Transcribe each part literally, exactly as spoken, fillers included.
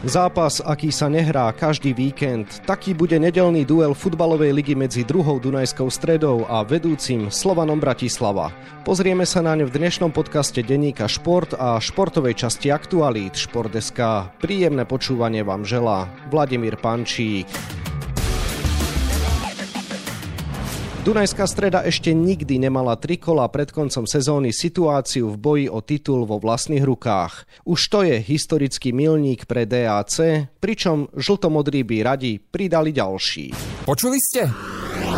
Zápas, aký sa nehrá každý víkend, taký bude nedeľný duel futbalovej ligy medzi druhou Dunajskou Stredou a vedúcim Slovanom Bratislava. Pozrieme sa naň v dnešnom podcaste denníka Šport a športovej časti aktualít Šport bodka es ká. Príjemné počúvanie vám želá Vladimír Pančík. Dunajská Streda ešte nikdy nemala tri kola pred koncom sezóny situáciu v boji o titul vo vlastných rukách. Už to je historický milník pre dé á cé, pričom žltomodrí by radi pridali ďalší. Počuli ste?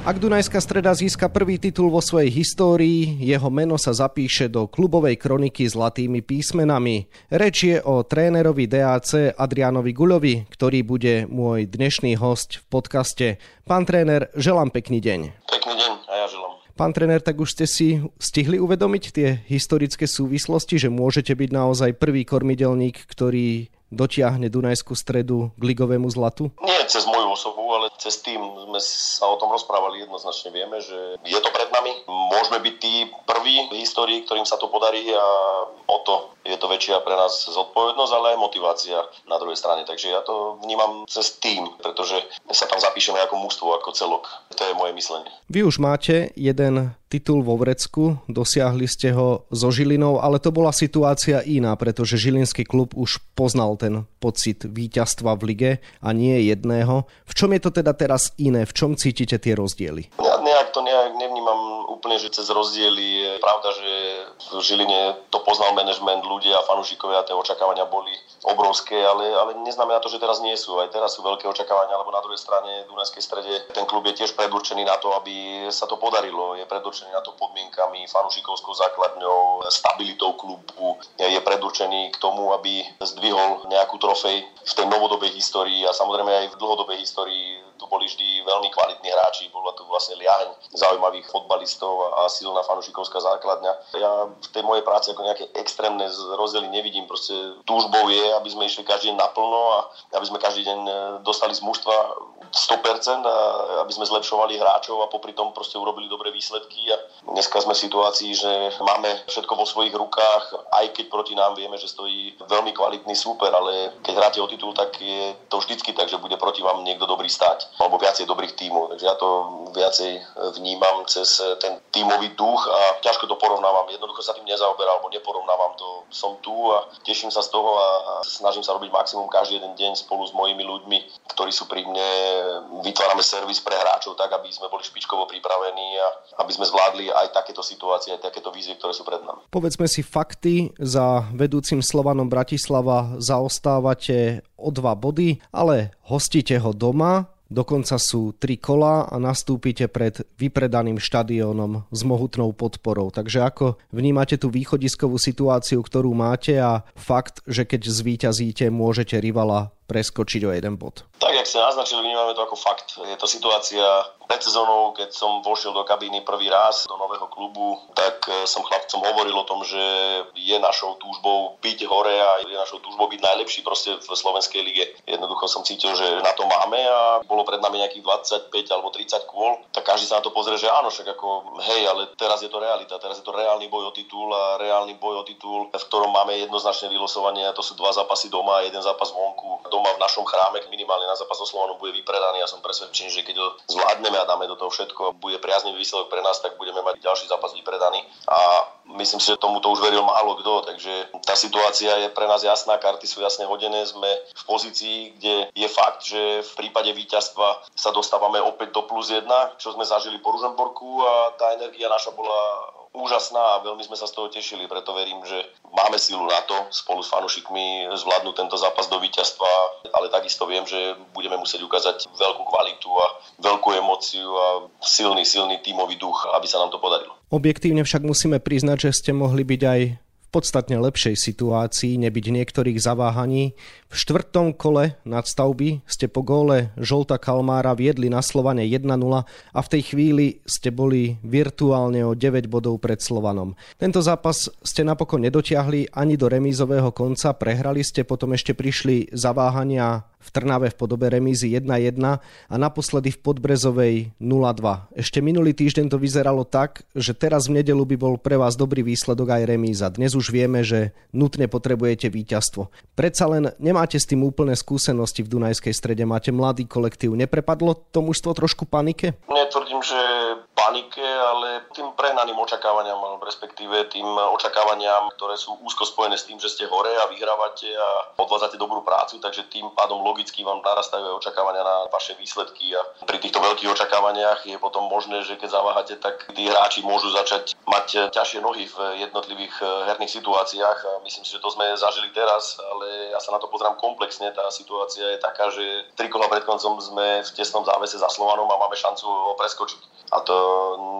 Ak Dunajská Streda získa prvý titul vo svojej histórii, jeho meno sa zapíše do klubovej kroniky zlatými písmenami. Reč je o trénerovi dé á cé Adriánovi Guľovi, ktorý bude môj dnešný hosť v podcaste. Pán tréner, želám pekný deň. Pekný deň a ja želám. Pán tréner, tak už ste si stihli uvedomiť tie historické súvislosti, že môžete byť naozaj prvý kormidelník, ktorý dotiahne Dunajskú Stredu k ligovému zlatu? Nie cez moju osobu, ale cez tým sme sa o tom rozprávali jednoznačne. Vieme, že je to pred nami. Môžeme byť tí prví v histórii, ktorým sa to podarí a o to je to väčšia pre nás zodpovednosť, ale aj motivácia na druhej strane. Takže ja to vnímam cez tým, pretože sa tam zapíšeme ako mužstvo, ako celok. To je moje myslenie. Vy už máte jeden titul vo Vrecku, dosiahli ste ho so Žilinou, ale to bola situácia iná, pretože žilinský klub už poznal ten pocit víťazstva v lige a nie jedného. V čom je to teda teraz iné? V čom cítite tie rozdiely? Ja nejak to nejak nevnímam úplne, že cez rozdiely. Je pravda, že v Žiline to poznal manažment, ľudia, fanúšikovia, tie očakávania boli obrovské, ale, ale neznamená to, že teraz nie sú. Aj teraz sú veľké očakávania, lebo na druhej strane Dunajskej Strede ten klub je tiež predurčený na to, aby sa to podarilo. Je predurčený na to podmienkami, fanúšikovskou základňou, stabilitou klubu. Je predurčený k tomu, aby zdvihol nejakú trofej v tej novodobej histórii a samozrejme aj v dlhodobej histórii. Tu boli vždy veľmi kvalitní hráči, bola tu vlastne liaň zaujímavých fotbalistov a silná fanúšikovská základňa. Ja v tej mojej práci ako nejaké extrémne rozdiely nevidím. Proste túžbou je, aby sme išli každý deň naplno a aby sme každý deň dostali z mužstva sto percent a aby sme zlepšovali hráčov a popri tom proste urobili dobré výsledky. A dneska sme v situácii, že máme všetko vo svojich rukách, aj keď proti nám vieme, že stojí veľmi kvalitný súper, ale keď hráte o titul, tak je to vždycky tak, že bude proti vám niekto dobrý stáť alebo viacej dobrých tímov, takže ja to viacej vnímam cez ten tímový duch a ťažko to porovnávam, jednoducho sa tým nezaoberám alebo neporovnávam to, som tu a teším sa z toho a snažím sa robiť maximum každý jeden deň spolu s mojimi ľuďmi, ktorí sú pri mne, vytvárame servis pre hráčov tak, aby sme boli špičkovo pripravení a aby sme zvládli aj takéto situácie, aj takéto výzvy, ktoré sú pred nami. Povedzme si fakty, za vedúcim Slovanom Bratislava zaostávate o dva body, ale hostíte ho doma. Dokonca sú tri kola a nastúpite pred vypredaným štadiónom s mohutnou podporou. Takže ako vnímate tú východiskovú situáciu, ktorú máte a fakt, že keď zvíťazíte, môžete rivala preskočiť o jeden bod? Tak, jak ste naznačili, vnímame to ako fakt. Je to situácia pred sezónou, keď som vošiel do kabíny prvý raz do nového klubu, tak som chlapcom hovoril o tom, že je našou túžbou byť hore a je našou túžbou byť najlepší proste v slovenskej lige. Jednoducho som cítil, že na to máme a bolo pred nami nejakých dvadsaťpäť alebo tridsať kôl, tak každý sa na to pozrie, že áno, však ako hej, ale teraz je to realita, teraz je to reálny boj o titul a reálny boj o titul, v ktorom máme jednoznačné vylosovanie, a to sú dva zápasy doma a jeden zápas vonku. Doma v našom chráme minimálne na zápas so Slovanom bude vypredaný a som presvedčený, že keď ho zvládneme a dáme do toho všetko, bude priaznivý výsledok pre nás, tak budeme mať ďalší zápas vypredaný a myslím si, že tomuto už veril málo kto, takže tá situácia je pre nás jasná, karty sú jasne hodené, sme v pozícii, kde je fakt, že v prípade víťazstva sa dostávame opäť do plus jedna, čo sme zažili po Ružomberku a tá energia naša bola úžasná a veľmi sme sa z toho tešili, preto verím, že máme silu na to spolu s fanúšikmi zvládnuť tento zápas do víťazstva, ale takisto viem, že budeme musieť ukázať veľkú kvalitu a veľkú emóciu a silný, silný tímový duch, aby sa nám to podarilo. Objektívne však musíme priznať, že ste mohli byť aj v podstatne lepšej situácii, nebyť niektorých zaváhaní. V štvrtom kole nadstavby ste po góle Žolta Kalmára viedli na Slovane jedna nula a v tej chvíli ste boli virtuálne o deväť bodov pred Slovanom. Tento zápas ste napokon nedotiahli ani do remízového konca, prehrali ste, potom ešte prišli zaváhania v Trnave v podobe remízy jedna jedna a naposledy v Podbrezovej nula dva. Ešte minulý týždeň to vyzeralo tak, že teraz v nedeľu by bol pre vás dobrý výsledok aj remíza. Dnes už vieme, že nutne potrebujete víťazstvo. Predsa len nemáte s tým úplné skúsenosti v Dunajskej Strede, máte mladý kolektív. Neprepadlo to mužstvo trošku panike? Netvrdím, že panike, ale tým prehnaným očakávaniam, respektíve tým očakávaniam, ktoré sú úzko spojené s tým, že ste hore a vyhrávate a odvádzate dobrú prácu, takže tým pádom logicky vám narastajú očakávania na vaše výsledky a pri týchto veľkých očakávaniach je potom možné, že keď zaváhate, tak tí hráči môžu začať mať ťažšie nohy v jednotlivých herných situáciách a myslím si, že to sme zažili teraz, ale ja sa na to pozerám komplexne. Tá situácia je taká, že tri kola pred koncom sme v tesnom závese za Slovanom a máme šancu ho preskočiť. A to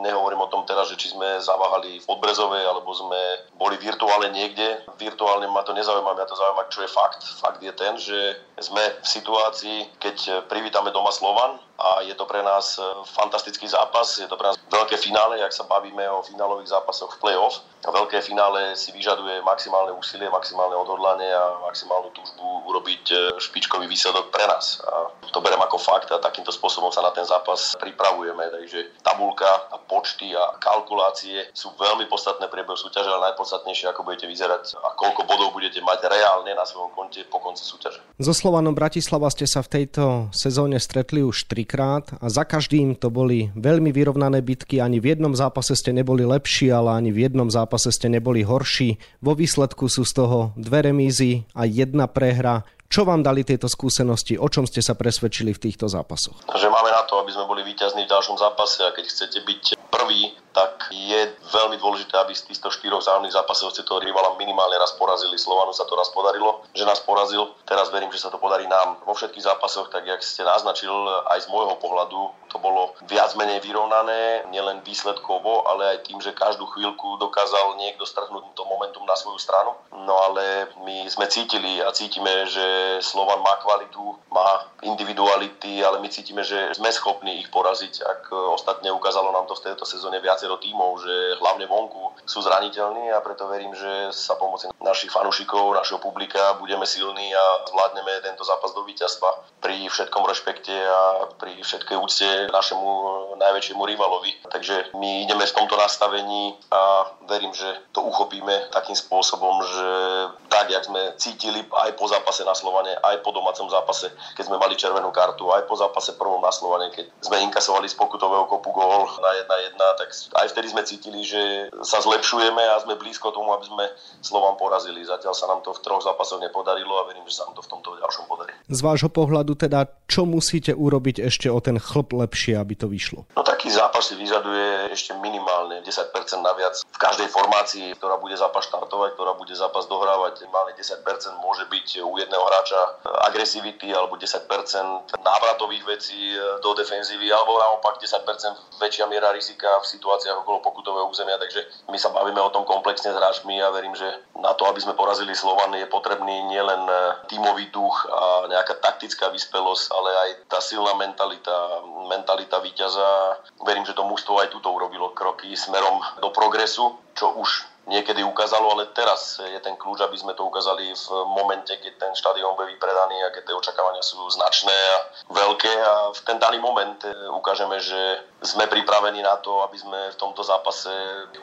nehovorím o tom teraz, že či sme zaváhali v Podbrezovej alebo sme boli virtuálne niekde. Virtuálne ma to nezaujíma, mňa to zaujíma, čo je fakt. Fakt je ten, že sme v situácii, keď privítame doma Slovan a je to pre nás fantastický zápas, je to pre nás veľké finále, ak sa bavíme o finálových zápasoch v play-off. Veľké finále si vyžaduje maximálne úsilie, maximálne odhodlanie a maximálnu túžbu urobiť špičkový výsledok pre nás. A to berem ako fakt a takýmto spôsobom sa na ten zápas pripravujeme. Takže tabuľka a počty a kalkulácie sú veľmi podstatné priebehu súťaže, ale najpodstatnejšie, ako budete vyzerať a koľko bodov budete mať reálne na svojom konte po konci súťaže. So Slovanom Bratislava ste sa v tejto sezóne stretli už trikrát a za každým to boli veľmi vyrovnané bitky. Ani v jednom zápase ste neboli lepší, ale ani v jednom zápase ste neboli horší. Vo výsledku sú z toho dve remízy a jedna prehra. Čo vám dali tieto skúsenosti? O čom ste sa presvedčili v týchto zápasoch? Že máme na to, aby sme boli víťazní v ďalšom zápase a keď chcete byť prvý, tak je veľmi dôležité, aby z týchto štyroch vzájomných zápasov ste toho rivala minimálne raz porazili. Slovanu sa to raz podarilo, že nás porazil. Teraz verím, že sa to podarí nám vo všetkých zápasoch, tak jak ste naznačil, aj z môjho pohľadu to bolo viac menej vyrovnané, nielen výsledkovo, ale aj tým, že každú chvíľku dokázal niekto strhnúť to momentum na svoju stranu. No ale my sme cítili a cítime, že Slovan má kvalitu, má individuality, ale my cítime, že sme schopní ich poraziť. Ak ostatne ukázalo nám to v tejto sezóne viacero tímov, že hlavne vonku sú zraniteľní a preto verím, že sa pomoci našich fanúšikov, našeho publika budeme silní a zvládneme tento zápas do víťazstva pri všetkom rešpekte a pri všetkej úcte našemu najväčšiemu rivalovi. Takže my ideme v tomto nastavení a verím, že to uchopíme takým spôsobom, že tak, jak sme cítili aj po zápase na Slovensku, aj po domácom zápase, keď sme mali červenú kartu, aj po zápase prvom na Slovane, keď sme inkasovali z pokutového kopu gól na jedna jedna, tak aj vtedy sme cítili, že sa zlepšujeme a sme blízko tomu, aby sme Slovan porazili. Zatiaľ sa nám to v troch zápasoch nepodarilo a verím, že sa nám to v tomto ďalšom podarí. Z vášho pohľadu teda, čo musíte urobiť ešte o ten chlp lepšie, aby to vyšlo? No taký zápas si vyžaduje ešte minimálne desať percent naviac v každej formácii, ktorá bude zápas štartovať, ktorá bude zápas dohrávať. Minimálne desať percent môže byť u jedného hráča agresivity alebo desať percent návratových vecí do defenzívy alebo naopak desať percent väčšia miera rizika v situáciách okolo pokutového územia. Takže my sa bavíme o tom komplexne s hráčmi a verím, že na to, aby sme porazili Slovan, je potrebný nielen tímový duch a nejaká taktická vyspelosť, ale aj tá silná mentalita, mentalita víťaza. Verím, že to mužstvo aj tuto urobilo kroky smerom do progresu, čo už niekedy ukázalo, ale teraz je ten kľúč, aby sme to ukázali v momente, keď ten štadión bude vypredaný a keď tie očakávania sú značné a veľké a v ten daný moment ukážeme, že sme pripravení na to, aby sme v tomto zápase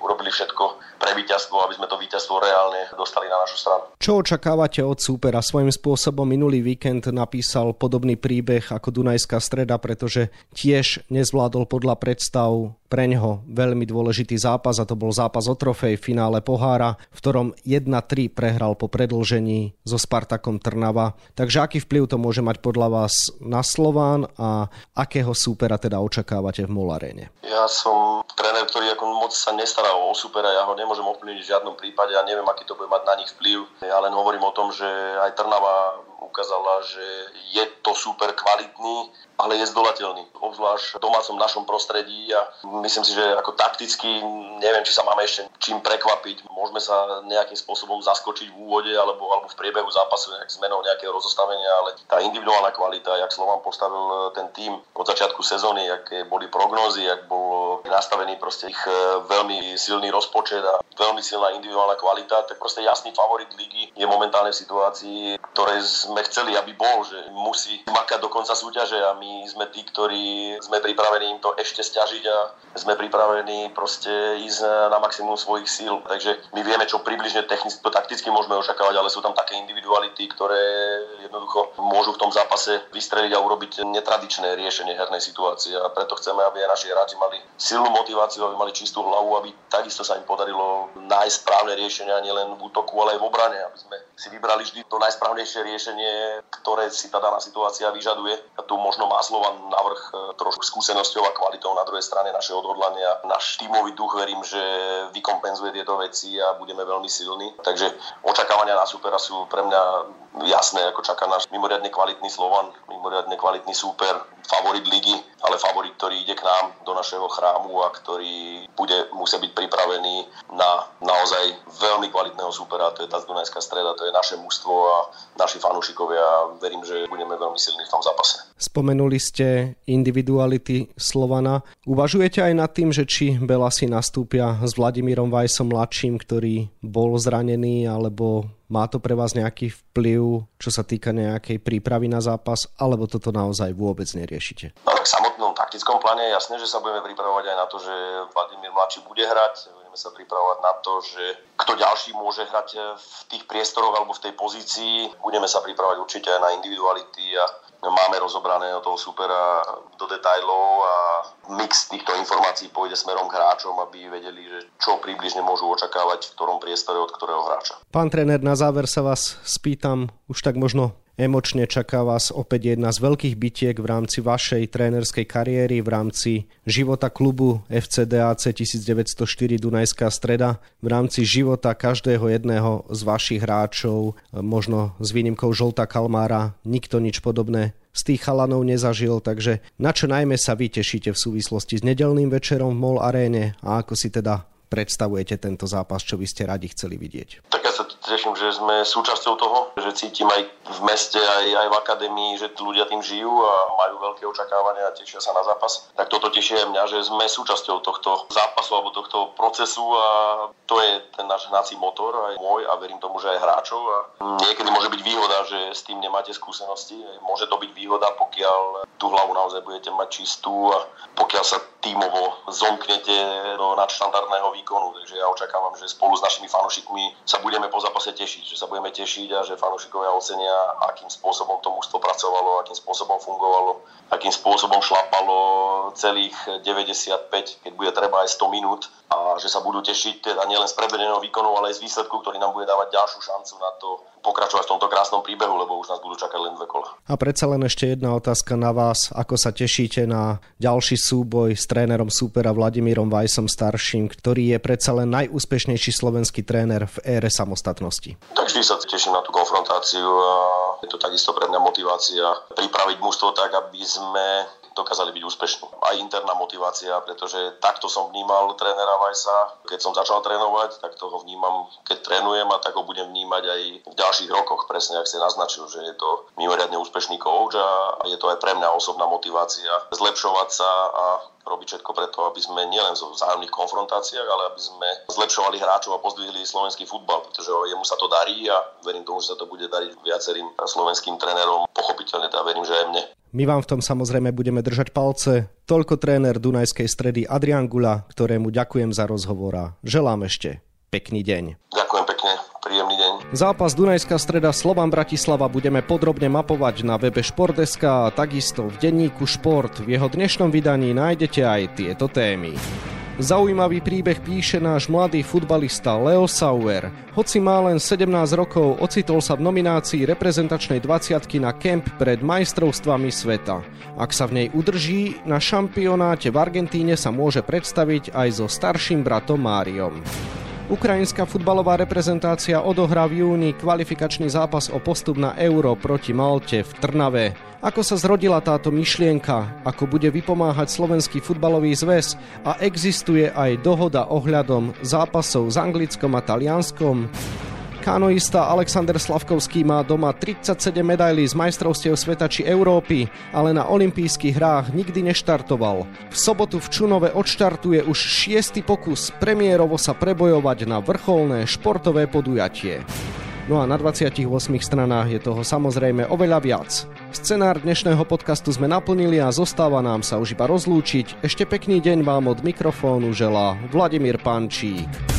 urobili všetko pre víťazstvo, aby sme to víťazstvo reálne dostali na našu stranu. Čo očakávate od súpera? Svojím spôsobom minulý víkend napísal podobný príbeh ako Dunajská Streda, pretože tiež nezvládol podľa predstav preňho veľmi dôležitý zápas a to bol zápas o trofej, finále pohára, v ktorom jedna tri prehral po predĺžení so Spartakom Trnava. Takže aký vplyv to môže mať podľa vás na Slován a akého súpera teda očakávate v MOL Aréne? Ja som tréner, ktorý ako moc sa nestará o súpera, ja ho nemôžem ovplyvniť v žiadnom prípade, ja neviem, aký to bude mať na nich vplyv. Ja len hovorím o tom, že aj Trnava ukázala, že je to super kvalitný, ale je zdolateľný, obzvlášť v domácom našom prostredí, a myslím si, že ako takticky neviem, či sa máme ešte čím prekvapiť. Môžeme sa nejakým spôsobom zaskočiť v úvode alebo, alebo v priebehu zápasu zmenou nejakého rozostavenia, ale tá individuálna kvalita, jak Slovan postavil ten tím od začiatku sezóny, aké boli prognózy, jak bol nastavený proste ich veľmi silný rozpočet a veľmi silná individuálna kvalita, tak proste jasný favorit ligy je momentálne v situácii, ktoré sme chceli, aby bol, že musí makať do konca súťaže, a my My sme tí, ktorí sme pripravení im to ešte sťažiť a sme pripravení proste ísť na maximum svojich síl. Takže my vieme, čo približne technicky, takticky môžeme očakávať, ale sú tam také individuality, ktoré jednoducho môžu v tom zápase vystreliť a urobiť netradičné riešenie hernej situácie. A preto chceme, aby aj naši hráči mali silnú motiváciu, aby mali čistú hlavu, aby takisto sa im podarilo nájsť správne riešenia nielen v útoku, ale aj v obrane, aby sme si vybrali vždy to najsprávnejšie riešenie, ktoré si tá daná situácia vyžaduje. A tu možno má Slovan navrh trošku skúsenosťou a kvalitou, na druhej strane naše odhodlania. Náš tímový duch, verím, že vykompenzuje tieto veci a budeme veľmi silní. Takže očakávania na supera sú pre mňa jasné, ako čaká náš mimoriadne kvalitný Slovan, mimoriadne kvalitný súper, favorit ligy, ale favorit, ktorý ide k nám do našeho chrámu a ktorý bude musieť byť pripravený na naozaj veľmi kvalitného súpera, to je tá Dunajská Streda, to je naše mužstvo a naši fanúšikovia, a verím, že budeme veľmi silní v tom zápase. Spomenuli ste individuality Slovana. Uvažujete aj nad tým, že či Belasi nastúpia s Vladimírom Weissom mladším, ktorý bol zranený, alebo má to pre vás nejaký vplyv, čo sa týka nejakej prípravy na zápas, alebo toto naozaj vôbec neriešite? No, tak v samotnom taktickom pláne je jasné, že sa budeme pripravovať aj na to, že Vladimír mladší bude hrať. Budeme sa pripravovať na to, že kto ďalší môže hrať v tých priestoroch alebo v tej pozícii. Budeme sa pripravovať určite aj na individuality a máme rozobraného toho supera do detailov a mix týchto informácií pôjde smerom k hráčom, aby vedeli, že čo približne môžu očakávať v ktorom priestore od ktorého hráča. Pán tréner, na záver sa vás spýtam, už tak možno emočne, čaká vás opäť jedna z veľkých bitiek v rámci vašej trénerskej kariéry, v rámci života klubu ef cé dé á cé devätnásť nula štyri Dunajská Streda, v rámci života každého jedného z vašich hráčov, možno s výnimkou Žolta Kalmára, nikto nič podobné z tých chalanov nezažil, takže na čo najmä sa vy tešíte v súvislosti s nedeľným večerom v MOL Aréne a ako si teda predstavujete tento zápas, čo by ste radi chceli vidieť? Tak ja sa teším, že sme súčasťou toho, že cítim aj v meste, aj, aj v akadémii, že ľudia tým žijú a majú veľké očakávania a tešia sa na zápas. Tak toto teší aj mňa, že sme súčasťou tohto zápasu alebo tohto procesu, a to je ten náš hnací motor, aj môj, a verím tomu, že aj hráčov. A niekedy môže byť výhoda, že s tým nemáte skúsenosti. Môže to byť výhoda, pokiaľ tú hlavu naozaj budete mať čistú a pokiaľ sa tímovo zomknete do nadštandardného výkonu. Takže ja očakávam, že spolu s našimi fanúšikmi sa budeme po zápase tešiť, že sa budeme tešiť a že fanúšikovia ocenia, akým spôsobom to mužstvo pracovalo, akým spôsobom fungovalo, akým spôsobom šlapalo celých deväťdesiatpäť, keď bude treba aj sto minút, a že sa budú tešiť teda nielen z prebereného výkonu, ale aj z výsledku, ktorý nám bude dávať ďalšiu šancu na to pokračovať v tomto krásnom príbehu, lebo už nás budú čakať len dve kola. A predsa len ešte jedna otázka na vás, ako sa tešíte na ďalší súboj s trénerom súpera Vladimírom Weissom starším, ktorý je predsa len najúspešnejší slovenský tréner v ére samostatnosti. Takže sa teším na tú konfrontáciu a je to takisto pre mňa motivácia pripraviť mužstvo tak, aby sme dokázali byť úspešní. Aj interná motivácia, pretože takto som vnímal trénera Weissa, keď som začal trénovať, tak toho vnímam, keď trénujem, a tak ho budem vnímať aj v ďalších rokoch, presne ako ste naznačil, že je to mimoriadne úspešný coach a je to aj pre mňa osobná motivácia zlepšovať sa a robiť všetko preto, aby sme nielen v vzájomných konfrontáciách, ale aby sme zlepšovali hráčov a pozdvihli slovenský futbal, pretože jemu sa to darí a verím tomu, že sa to bude dariť viacerým slovenským trénerom, pochopiteľne, a verím, že aj mne. My vám v tom samozrejme budeme držať palce. Toľko tréner Dunajskej Stredy Adrián Guľa, ktorému ďakujem za rozhovor a želám ešte pekný deň. Ďakujem pekne, príjemný deň. Zápas Dunajská Streda Slovan Bratislava budeme podrobne mapovať na webe šport bodka es ká a takisto v denníku Šport. V jeho dnešnom vydaní nájdete aj tieto témy. Zaujímavý príbeh píše náš mladý futbalista Leo Sauer. Hoci má len sedemnásť rokov, ocitol sa v nominácii reprezentačnej dvadsiatky na kemp pred majstrovstvami sveta. Ak sa v nej udrží, na šampionáte v Argentíne sa môže predstaviť aj so starším bratom Máriom. Ukrajinská futbalová reprezentácia odohrá v júni kvalifikačný zápas o postup na Euro proti Malte v Trnave. Ako sa zrodila táto myšlienka, ako bude vypomáhať Slovenský futbalový zväz a existuje aj dohoda ohľadom zápasov s Anglickom a Talianskom? Kanoista Alexander Slavkovský má doma tridsaťsedem medailí z majstrovstiev sveta či Európy, ale na olympijských hrách nikdy neštartoval. V sobotu v Čunove odštartuje už šiesty pokus premiérovo sa prebojovať na vrcholné športové podujatie. No a na dvadsiatich ôsmich stranách je toho samozrejme oveľa viac. Scenár dnešného podcastu sme naplnili a zostáva nám sa už iba rozlúčiť. Ešte pekný deň vám od mikrofónu želá Vladimír Pančík.